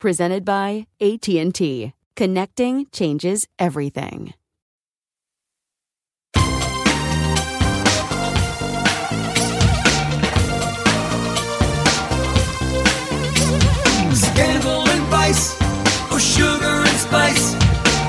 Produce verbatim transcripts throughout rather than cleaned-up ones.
Presented by A T and T. Connecting changes everything. Scandal and vice, or sugar and spice.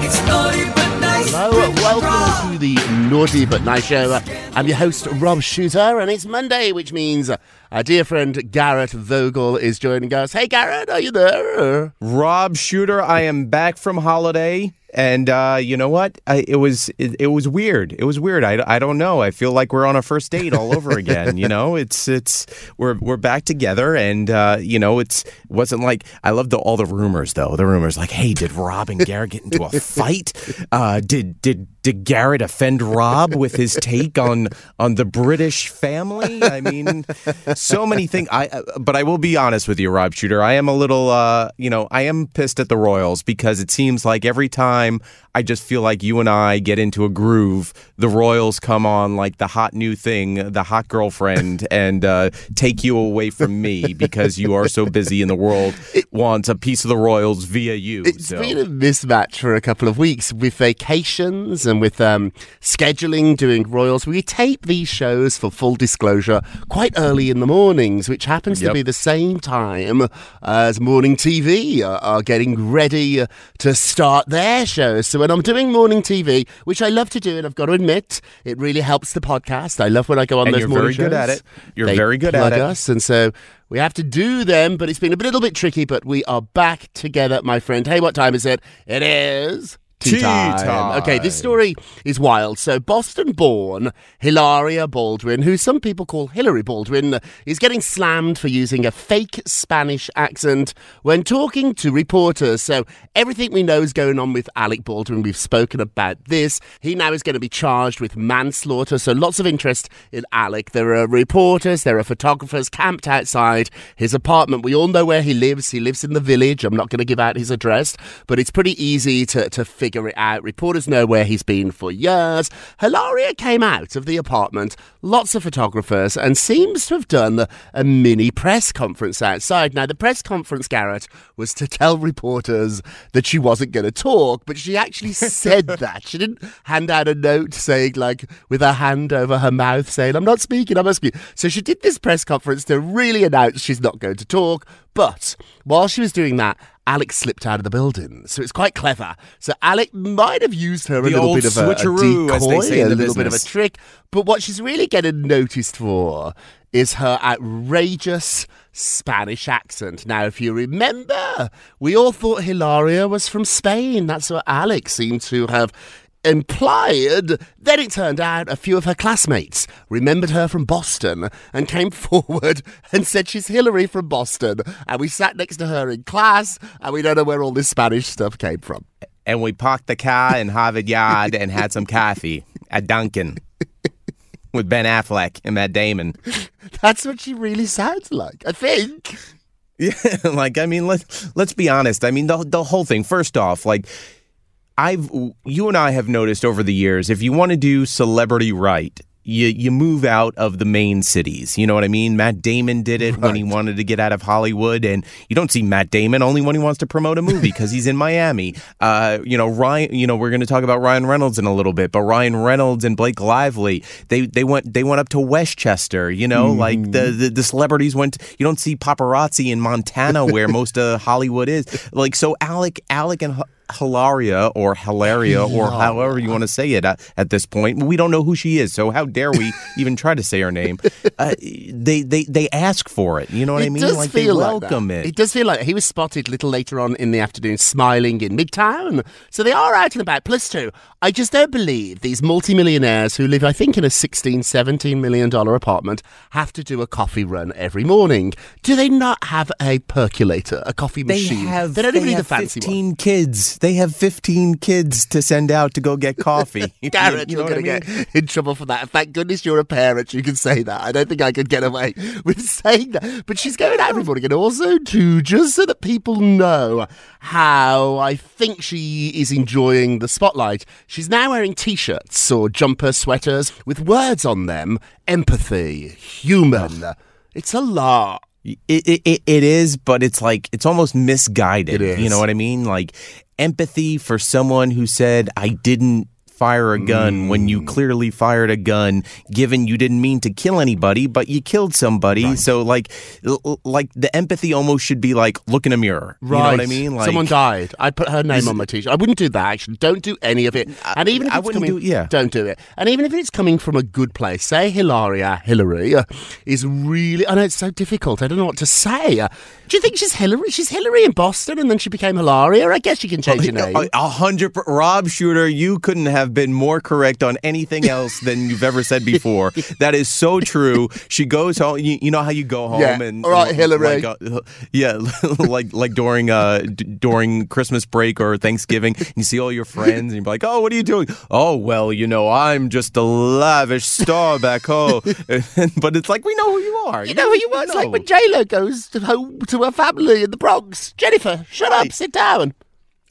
It's naughty but nice. Hello, and welcome to the Naughty But Nice Show. I'm your host, Rob Shooter, and it's Monday, which means our dear friend Garrett Vogel is joining us. Hey, Garrett, are you there? Rob Shooter, I am back from holiday, and uh, you know what? I, it was it, it was weird. It was weird. I, I don't know. I feel like we're on a first date all over again. You know, it's it's we're we're back together, and uh, you know, it's wasn't like I loved the, all the rumors though. The rumors like, hey, did Rob and Garrett get into a fight? Uh, did did did Garrett offend Rob with his take on on the British family? I mean. So many things, I. Uh, but I will be honest with you, Rob Shooter. I am a little, uh, you know, I am pissed at the Royals because it seems like every time I just feel like you and I get into a groove, the Royals come on like the hot new thing, the hot girlfriend, and uh, take you away from me because you are so busy and the world it, wants a piece of the Royals via you. It's so. Been a mismatch for a couple of weeks with vacations and with um, scheduling doing Royals. We tape these shows for full disclosure quite early in the morning. Mornings, which happens yep. to be the same time as morning T V are, are getting ready to start their shows. So when I'm doing morning T V, which I love to do, and I've got to admit, it really helps the podcast. I love when I go on and those you're morning very shows. Good at it. You're they very good at it. Us, and so we have to do them, but it's been a little bit tricky. But we are back together, my friend. Hey, what time is it? It is. Tea time. Tea time. Okay, this story is wild. So Boston-born Hilaria Baldwin, who some people call Hillary Baldwin, is getting slammed for using a fake Spanish accent when talking to reporters. So everything we know is going on with Alec Baldwin. We've spoken about this. He now is going to be charged with manslaughter. So lots of interest in Alec. There are reporters, there are photographers camped outside his apartment. We all know where he lives. He lives in the Village. I'm not going to give out his address, but it's pretty easy to, to figure Figure it out. Reporters know where he's been for years. Hilaria came out of the apartment, lots of photographers, and seems to have done a mini press conference outside. Now, the press conference, Garrett, was to tell reporters that she wasn't going to talk, but she actually said that. She didn't hand out a note saying, like, with her hand over her mouth saying, I'm not speaking, I must be. So she did this press conference to really announce she's not going to talk. But while she was doing that, Alec slipped out of the building. So it's quite clever. So Alec might have used her the a little bit of a, a decoy, a little business. bit of a trick. But what she's really getting noticed for is her outrageous Spanish accent. Now, if you remember, we all thought Hilaria was from Spain. That's what Alec seemed to have implied. Then it turned out a few of her classmates remembered her from Boston and came forward and said she's Hillary from Boston. And we sat next to her in class and we don't know where all this Spanish stuff came from. And we parked the car in Harvard Yard and had some coffee at Dunkin' with Ben Affleck and Matt Damon. That's what she really sounds like, I think. Yeah, like, I mean, let's, let's be honest. I mean, the, the whole thing, first off, like, I've you and I have noticed over the years, if you want to do celebrity right, you you move out of the main cities. You know what I mean? Matt Damon did it right when he wanted to get out of Hollywood, and you don't see Matt Damon only when he wants to promote a movie because he's in Miami. Uh, you know, Ryan. You know, we're going to talk about Ryan Reynolds in a little bit, but Ryan Reynolds and Blake Lively, they they went they went up to Westchester. You know, mm. like the, the the celebrities went. You don't see paparazzi in Montana where most of Hollywood is. Like so, Alec Alec and. Hilaria or Hilaria or however you want to say it at, at this point. We don't know who she is, so how dare we even try to say her name? Uh, they, they they ask for it. You know what it I mean? Does like feel they welcome like it. It does feel like he was spotted a little later on in the afternoon smiling in Midtown. So they are out and about. Plus two, I just don't believe these multimillionaires who live, I think, in a sixteen, seventeen million dollars apartment have to do a coffee run every morning. Do they not have a percolator, a coffee they machine? Have, they don't even need the fancy one. They have fifteen kids. They have fifteen kids to send out to go get coffee. Garrett, you, you know you're going mean? to get in trouble for that. Thank goodness you're a parent. You can say that. I don't think I could get away with saying that. But she's going out every morning. And also, too, just so that people know how I think she is enjoying the spotlight, she's now wearing T-shirts or jumper sweaters with words on them. Empathy. Human. It's a lot. It, it, it is, but it's like, it's almost misguided. It is. You know what I mean? Like, empathy for someone who said, I didn't fire a gun mm. when you clearly fired a gun, given you didn't mean to kill anybody, but you killed somebody. Right. So, like, l- like the empathy almost should be like, look in a mirror. Right. You know what I mean? Like, someone died. I'd put her name is, on my T-shirt. I wouldn't do that, actually. Don't do any of it. And even if I it's wouldn't coming, do, yeah. Don't do it. And even if it's coming from a good place, say Hilaria, Hillary, uh, is really, I know it's so difficult. I don't know what to say. Uh, do you think she's Hillary? She's Hillary in Boston, and then she became Hilaria. I guess she can change her name. A hundred, Rob Shooter, you couldn't have been more correct on anything else than you've ever said before. That is so true. She goes home. You, you know how you go home, yeah. and all right, like, Hillary. Like, uh, yeah, like like during uh d- during Christmas break or Thanksgiving, and you see all your friends, and you're like, oh, what are you doing? Oh, well, you know, I'm just a lavish star back home. But it's like we know who you are. You, you know, know who you are. Know. It's like when J-Lo goes to home to her family in the Bronx. Jennifer, shut right. up, sit down.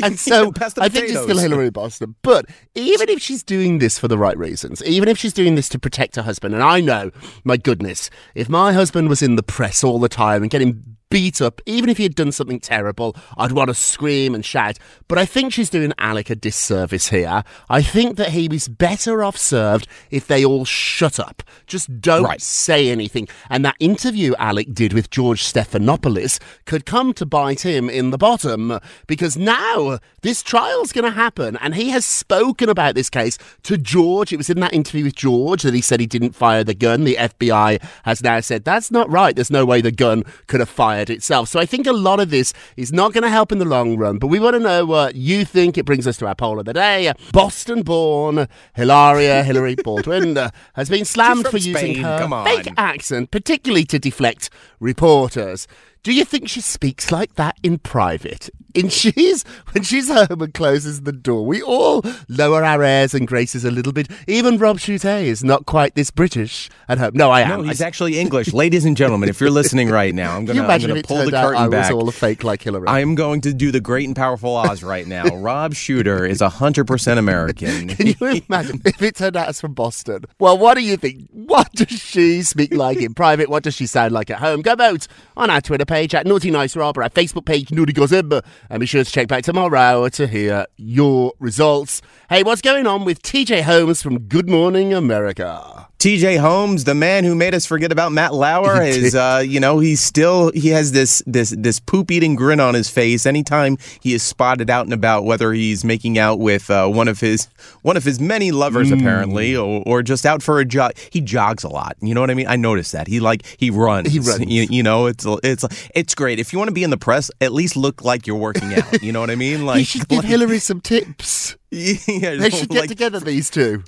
And so yeah, I think she's still Hillary Boston. But even if she's doing this for the right reasons, even if she's doing this to protect her husband, and I know, my goodness, if my husband was in the press all the time and getting beat up, even if he had done something terrible, I'd want to scream and shout. But I think she's doing Alec a disservice here. I think that he was better off served if they all shut up. Just don't right. say anything. And that interview Alec did with George Stephanopoulos could come to bite him in the bottom, because now this trial's going to happen. And he has spoken about this case to George. It was in that interview with George that he said he didn't fire the gun. The F B I has now said that's not right. There's no way the gun could have fired itself. So I think a lot of this is not going to help in the long run, but we want to know what you think. It brings us to our poll of the day. Boston-born Hilaria Hillary Baldwin has been slammed for Spain. using her fake accent, particularly to deflect reporters. Do you think she speaks like that in private? And she's, when she's home and closes the door, we all lower our airs and graces a little bit. Even Rob Shooter is not quite this British at home. No, I am. No, he's I, actually English. Ladies and gentlemen, if you're listening right now, I'm going to pull the curtain I back. I was all a fake like Hillary. I am going to do the great and powerful Oz right now. Rob Shooter is one hundred percent American. Can you imagine if it turned out it's from Boston? Well, what do you think? What does she speak like in private? What does she sound like at home? Go vote on our Twitter page. Page at Naughty Nice Rob, or our Facebook page, Naughty Gossip, and be sure to check back tomorrow to hear your results. Hey, what's going on with T J Holmes from Good Morning America? T J Holmes, the man who made us forget about Matt Lauer, is uh, you know, he's still he has this this this poop eating grin on his face anytime he is spotted out and about, whether he's making out with uh, one of his one of his many lovers mm. apparently, or, or just out for a jog. He jogs a lot, you know what I mean? I noticed that he like he runs. He runs. You, you know, it's it's it's great. If you want to be in the press, at least look like you're working out. You know what I mean? Like, you should give like, Hillary some tips. Yeah, they should get like, together, these two.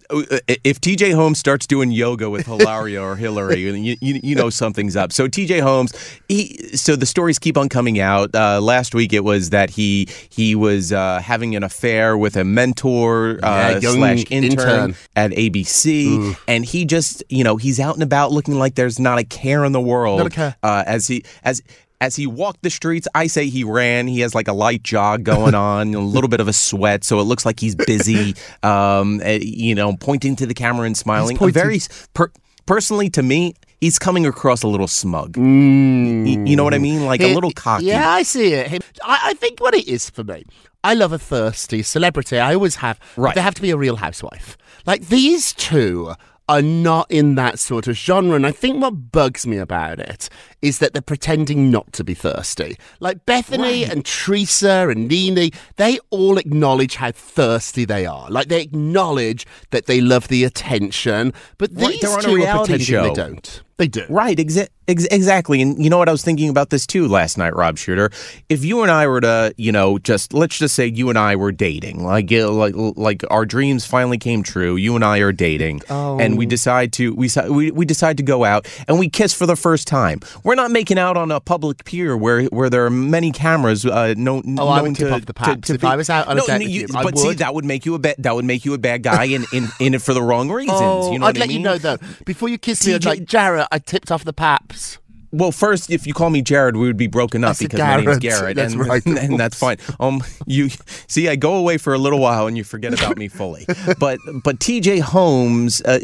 If T J Holmes starts doing yoga with Hilario or Hillary, you, you, you know something's up. So T J Holmes, he, so the stories keep on coming out. Uh, last week it was that he he was uh, having an affair with a mentor uh, yeah, slash intern, intern at A B C, Ooh. and he just, you know, he's out and about looking like there's not a care in the world. Not a care. Uh, as he as. As he walked the streets, I say he ran. He has like a light jog going on, a little bit of a sweat, so it looks like he's busy, um, you know, pointing to the camera and smiling. A very per- Personally, to me, he's coming across a little smug. Mm. Y- you know what I mean? Like it, a little cocky. Yeah, I see it. I, I think what it is for me, I love a thirsty celebrity. I always have. Right. They have to be a real housewife. Like these two are not in that sort of genre. And I think what bugs me about it is that they're pretending not to be thirsty. Like Bethany right. and Teresa and Nene, they all acknowledge how thirsty they are. Like they acknowledge that they love the attention, but right, these they're on two a reality are pretending show. They don't. They do. Right, exa- ex- exactly. And you know what? I was thinking about this too last night, Rob Shooter. If you and I were to, you know, just, let's just say you and I were dating. Like, like, like our dreams finally came true. You and I are dating. Oh. And we decide to, we, we, we decide to go out and we kiss for the first time. We're not making out on a public pier where, where there are many cameras. Uh, no, oh, known I would tip to, off the paps. To, to if be, I was out on no, a date no, you, but would. see, that would make you a bad, that would make you a bad guy in, in, in it for the wrong reasons. Oh, you know I'd what let I mean? you know though, before you kiss me, I'd like, Jared, I tipped off the paps. Well, first, if you call me Jared, we would be broken up because Garrett. my name is Garrett, that's and, right. and, and that's fine. Um, you see, I go away for a little while, and you forget about me fully. But but T J Holmes, uh,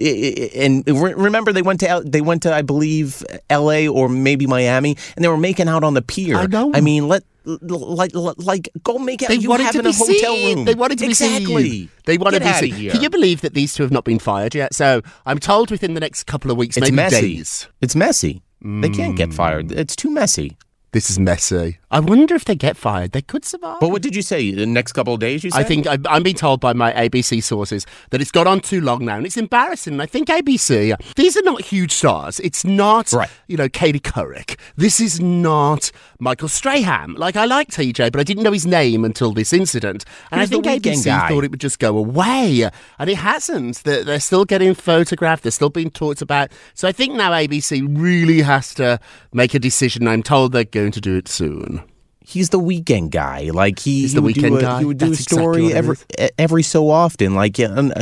and remember they went to they went to I believe L A or maybe Miami, and they were making out on the pier. I know. I mean, let. Like, like, go make out. They you wanted to be seen. They wanted to exactly. be seen. They wanted Get to be seen. Can you believe that these two have not been fired yet? So I'm told within the next couple of weeks, it's maybe messy. days. It's messy. Mm. They can't get fired. It's too messy. This is messy. I wonder if they get fired. They could survive. But what did you say? The next couple of days, you said? I think I, I'm being told by my A B C sources that it's gone on too long now, and it's embarrassing. And I think A B C, these are not huge stars. It's not, right. you know, Katie Couric. This is not Michael Strahan. Like, I like T J, but I didn't know his name until this incident. And Who's I think A B C guy? thought it would just go away. And it hasn't. They're, they're still getting photographed. They're still being talked about. So I think now A B C really has to make a decision. I'm told they're good. Going to do it soon. He's the weekend guy. Like he, he, the would, weekend do a, guy. he would do That's a story exactly every every so often. Like and,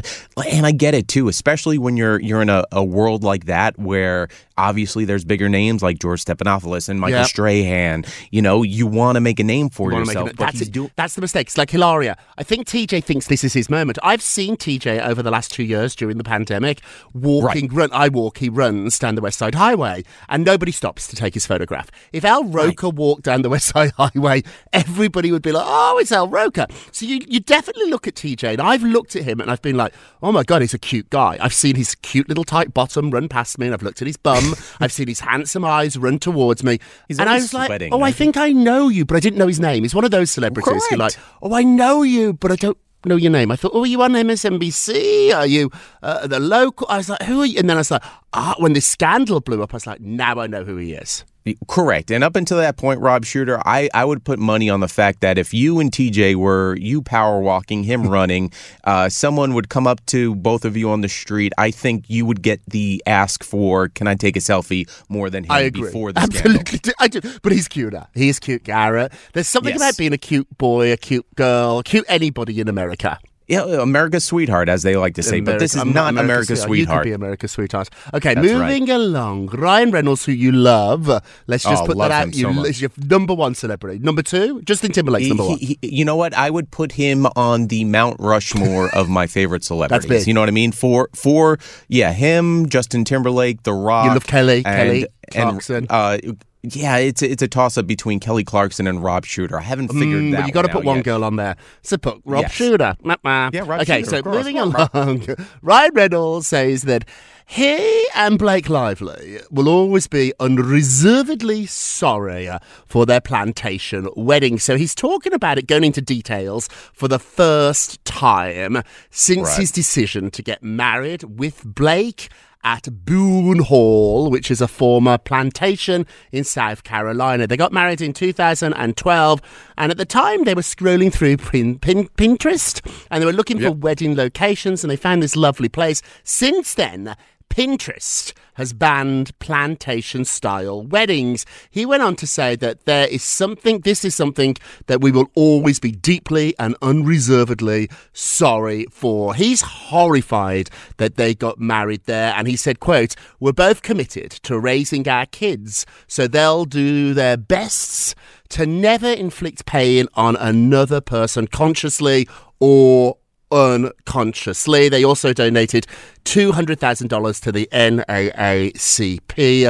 and I get it too, especially when you're you're in a, a world like that where obviously there's bigger names like George Stephanopoulos and Michael yep. Strahan. You know, you want to make a name for you yourself. A, but that's, do- that's the mistake. It's like Hilaria. I think T J thinks this is his moment. I've seen T J over the last two years during the pandemic walking. Right. Run, I walk, he runs down the West Side Highway, and nobody stops to take his photograph. If Al Roker right. walked down the West Side Highway, everybody would be like, "Oh, it's Al Roker." So you you definitely look at T J, and I've looked at him and I've been like, "Oh my God, he's a cute guy." I've seen his cute little tight bottom run past me, and I've looked at his bum. I've seen his handsome eyes run towards me. He's and I was sweating, like, oh, I think I know you, but I didn't know his name. He's one of those celebrities Correct. who like, oh, I know you, but I don't know your name. I thought, oh, are you on M S N B C? Are you uh, the local? I was like, who are you? And then I was like, ah, when this scandal blew up, I was like, now I know who he is. Correct. And up until that point, Rob Shooter, I, I would put money on the fact that if you and T J were you power walking, him running, uh, someone would come up to both of you on the street. I think you would get the ask for, can I take a selfie more than him I agree. before the Absolutely. scandal. I do. But he's cuter. He's cute, Garrett. There's something yes. about being a cute boy, a cute girl, cute anybody in America. Yeah, America's sweetheart, as they like to say, America, but this is I'm not America's, America's sweetheart. You could be America's sweetheart. Okay, That's moving right. along. Ryan Reynolds, who you love. Let's just oh, put that out. You, so is your number one celebrity. Number two, Justin Timberlake's number he, one. He, you know what? I would put him on the Mount Rushmore of my favorite celebrities. That's big. You know what I mean? For for yeah, him, Justin Timberlake, The Rock. You love Kelly, and, Kelly Clarkson. And, uh, Yeah, it's a, it's a toss-up between Kelly Clarkson and Rob Shooter. I haven't figured mm, that out. You've got to put one yet. girl on there. So put Rob yes. Shooter. Ma-ma. Yeah, Rob okay, Shooter. Okay, so moving along, Ryan Reynolds says that He and Blake Lively will always be unreservedly sorry for their plantation wedding. So he's talking about it, going into details for the first time since right. his decision to get married with Blake at Boone Hall, which is a former plantation in South Carolina. They got married in two thousand twelve, and at the time they were scrolling through pin, pin, Pinterest and they were looking yep. for wedding locations, and they found this lovely place. Since then, Pinterest has banned plantation-style weddings. He went on to say that there is something, this is something that we will always be deeply and unreservedly sorry for. He's horrified that they got married there, and he said, quote, "We're both committed to raising our kids, so they'll do their bests to never inflict pain on another person consciously or unconsciously." They also donated two hundred thousand dollars to the N double A C P.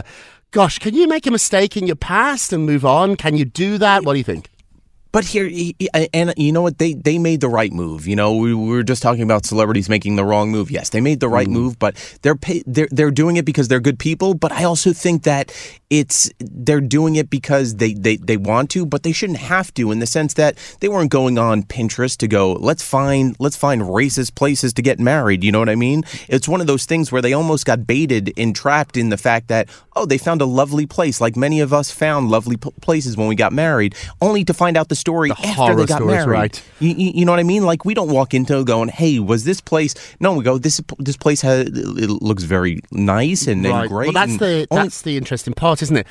Gosh, can you make a mistake in your past and move on? Can you do that? What do you think? But here, he, he, and you know what? They they made the right move. You know, we, we were just talking about celebrities making the wrong move. Yes, they made the right mm. move, but they're, pay, they're they're doing it because they're good people. But I also think that it's they're doing it because they, they, they want to, but they shouldn't have to, in the sense that they weren't going on Pinterest to go, let's find let's find racist places to get married. You know what I mean? It's one of those things where they almost got baited and trapped in the fact that, oh, they found a lovely place, like many of us found lovely p- places when we got married, only to find out the story the after they got married. Right. You, you know what I mean? Like, we don't walk into going, hey, was this place? No, we go, this this place has, it looks very nice and, right. and great. Well, that's, and the, only- that's the interesting part, isn't it?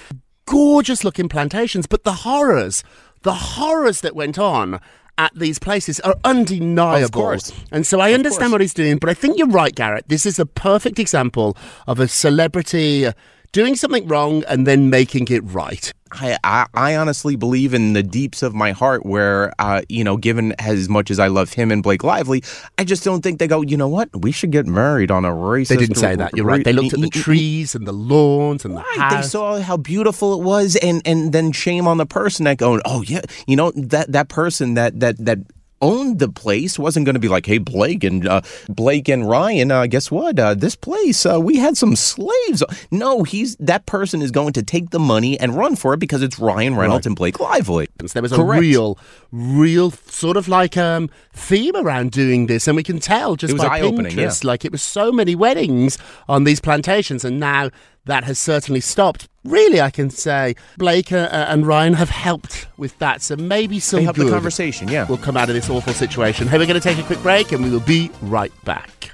Gorgeous looking plantations, but the horrors, the horrors that went on at these places are undeniable. Of course. And so I understand what he's doing, but I think you're right, Garrett. This is a perfect example of a celebrity doing something wrong and then making it right. I, I, I honestly believe in the deeps of my heart where, uh, you know, given as much as I love him and Blake Lively, I just don't think they go, you know what, we should get married on a racist... They didn't say that, you're right. They looked at the trees and the lawns and the right. house. They saw how beautiful it was, and, and then shame on the person that going, oh yeah, you know, that, that person that... that, that owned the place wasn't going to be like, hey, Blake and uh, Blake and Ryan, uh, guess what? Uh, this place, uh, we had some slaves. No, he's that person is going to take the money and run for it because it's Ryan Reynolds right. and Blake Lively. There was Correct. a real, real sort of like um, theme around doing this, and we can tell just by Pinterest, yeah. like it was so many weddings on these plantations, and now that has certainly stopped. Really, I can say Blake uh, and Ryan have helped with that. So maybe some good the conversation, yeah. will come out of this awful situation. Hey, we're going to take a quick break and we will be right back.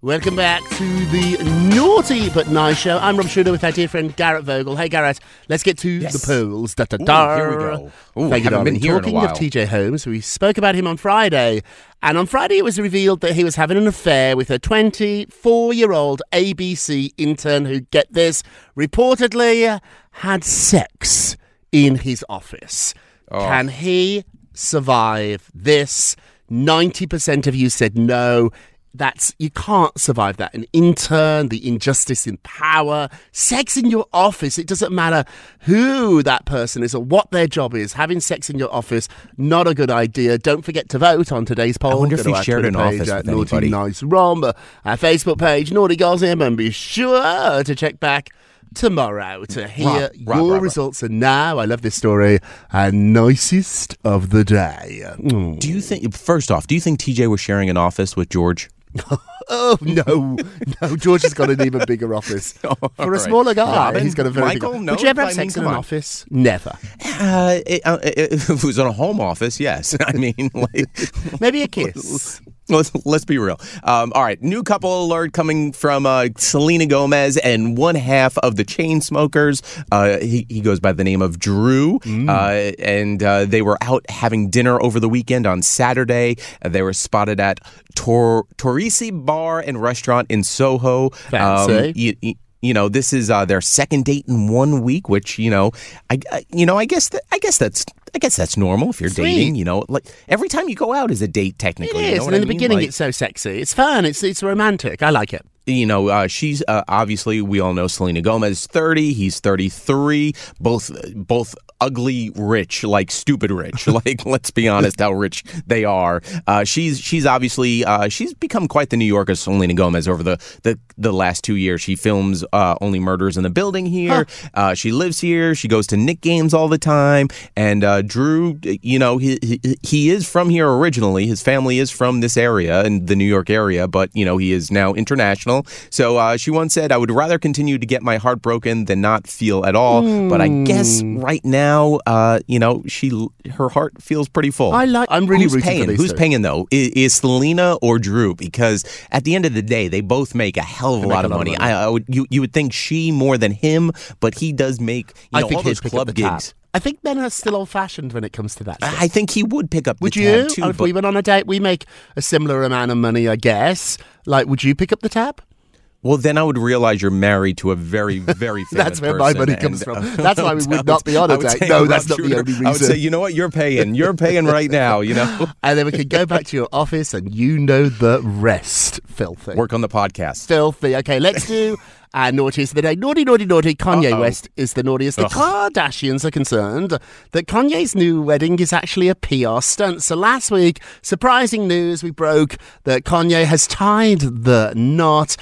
Welcome back to the Naughty But Nice Show. I'm Rob Schroeder with our dear friend Garrett Vogel. Hey, Garrett, let's get to yes. the polls. Da, da, da. Ooh, here we go. Ooh, Thank haven't you, been here Talking in a while. Of T J Holmes, we spoke about him on Friday. And on Friday, it was revealed that he was having an affair with a twenty-four-year-old A B C intern who, get this, reportedly had sex in his office. Oh. Can he survive this? ninety percent of you said no. That's, you can't survive that. An intern, the injustice in power, sex in your office. It doesn't matter who that person is or what their job is. Having sex in your office, not a good idea. Don't forget to vote on today's poll. I wonder Go if you shared an office with anybody. Naughty Nice Rom, our Facebook page, Naughty Gossip, and be sure to check back tomorrow to hear Rob, Rob, your Rob, results. Rob. And now, I love this story, our nicest of the day. Mm. Do you think, first off, do you think T J was sharing an office with George? Oh, no. No, George has got an even bigger office. Oh, for a right. smaller guy, Robin, he's got a very Michael, big no, Would you ever have I sex mean, in an on. office? Never. Uh, it, uh, it, if it was in a home office, yes. I mean, like... Maybe a kiss. Let's, let's be real. Um, all right, new couple alert coming from uh, Selena Gomez and one half of the Chainsmokers. Uh, he, he goes by the name of Drew, mm. uh, and uh, they were out having dinner over the weekend on Saturday. Uh, they were spotted at Tor- Torrisi Bar and Restaurant in Soho. Fancy. Um, you, you, You know, this is uh, their second date in one week, which, you know, I, I you know, I guess that I guess that's I guess that's normal if you're Sweet. dating. You know, like every time you go out is a date technically. It is. You know and in I the mean? beginning, like, it's so sexy. It's fun. It's it's romantic. I like it. You know, uh, she's uh, obviously, we all know Selena Gomez, thirty. He's thirty-three. Both both ugly rich, like stupid rich. Like, let's be honest how rich they are. Uh, she's she's obviously, uh, she's become quite the New Yorker, Selena Gomez, over the, the, the last two years. She films uh, Only Murders in the Building here. Huh. Uh, she lives here. She goes to Knick games all the time. And uh, Drew, you know, he, he he is from here originally. His family is from this area, in the New York area, but, you know, he is now international. So uh, she once said, I would rather continue to get my heart broken than not feel at all. Mm. But I guess right now, uh, you know, she her heart feels pretty full. I like. I'm really Who's rooting paying? For these Who's two? Paying though? Is, is Selena or Drew? Because at the end of the day, they both make a hell of a lot of money. money. I, I would you you would think she more than him, but he does make you know, all those club gigs. I think men are still old-fashioned when it comes to that stuff. I think he would pick up the would tab, you? too. Would you? If we went on a date, we make a similar amount of money, I guess. Like, would you pick up the tab? Well, then I would realize you're married to a very, very famous person. That's where my money comes from. That's why we would not be on a date. No, that's not the only reason. I would say, you know what? You're paying. You're paying right now, you know? And then we could go back to your office and you know the rest. Filthy. Work on the podcast. Filthy. Okay, let's do... And naughtiest of the day. Naughty, naughty, naughty. Kanye Uh-oh. West is the naughtiest. The Ugh. Kardashians are concerned that Kanye's new wedding is actually a P R stunt. So last week, surprising news, we broke that Kanye has tied the knot,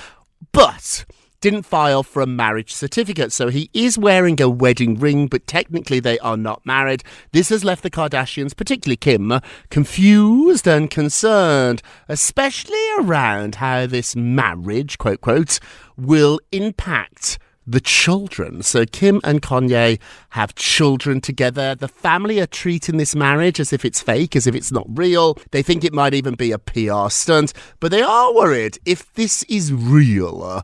but didn't file for a marriage certificate. So he is wearing a wedding ring, but technically they are not married. This has left the Kardashians, particularly Kim, confused and concerned, especially around how this marriage, quote, quote, will impact the children. So Kim and Kanye have children together. The family are treating this marriage as if it's fake, as if it's not real. They think it might even be a P R stunt, but they are worried if this is real.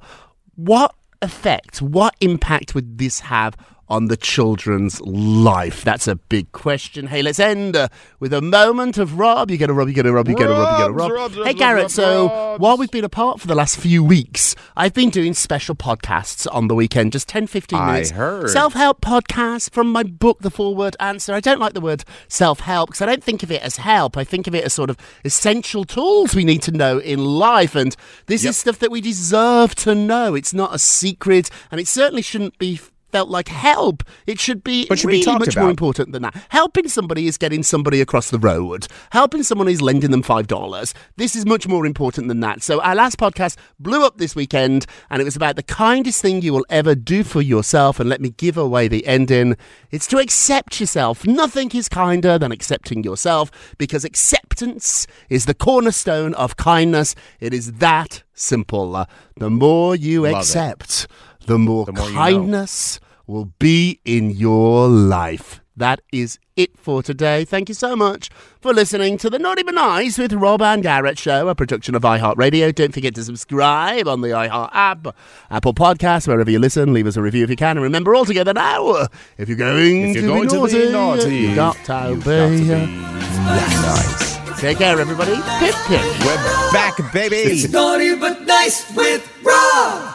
What effect, what impact would this have on the children's life? That's a big question. Hey, let's end uh, with a moment of Rob. You get a Rob, you get a Rob, you get a Rob, you get a Rob. Rob's, Rob's, hey, Garrett, Rob's, so Rob's. While we've been apart for the last few weeks, I've been doing special podcasts on the weekend, just ten, fifteen minutes. I heard. Self-help podcasts from my book, The Four-Word Answer. I don't like the word self-help because I don't think of it as help. I think of it as sort of essential tools we need to know in life. And this yep. is stuff that we deserve to know. It's not a secret, and it certainly shouldn't be... felt like help. It should be should really be much about. more important than that. Helping somebody is getting somebody across the road. Helping someone is lending them five dollars. This is much more important than that. So our last podcast blew up this weekend, and it was about the kindest thing you will ever do for yourself, and let me give away the ending. It's to accept yourself. Nothing is kinder than accepting yourself, because acceptance is the cornerstone of kindness. It is that simple. The more you Love accept... it. The more, the more kindness you know. will be in your life. That is it for today. Thank you so much for listening to The Naughty But Nice with Rob and Garrett Show, a production of iHeartRadio. Don't forget to subscribe on the iHeart app, Apple Podcasts, wherever you listen. Leave us a review if you can. And remember all together now, if you're going, if you're to, going be naughty, to be naughty, you've got to, you've be, got to be nice. nice. Take care, everybody. Pip, pip. We're back, baby. It's Naughty But Nice with Rob.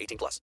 eighteen plus.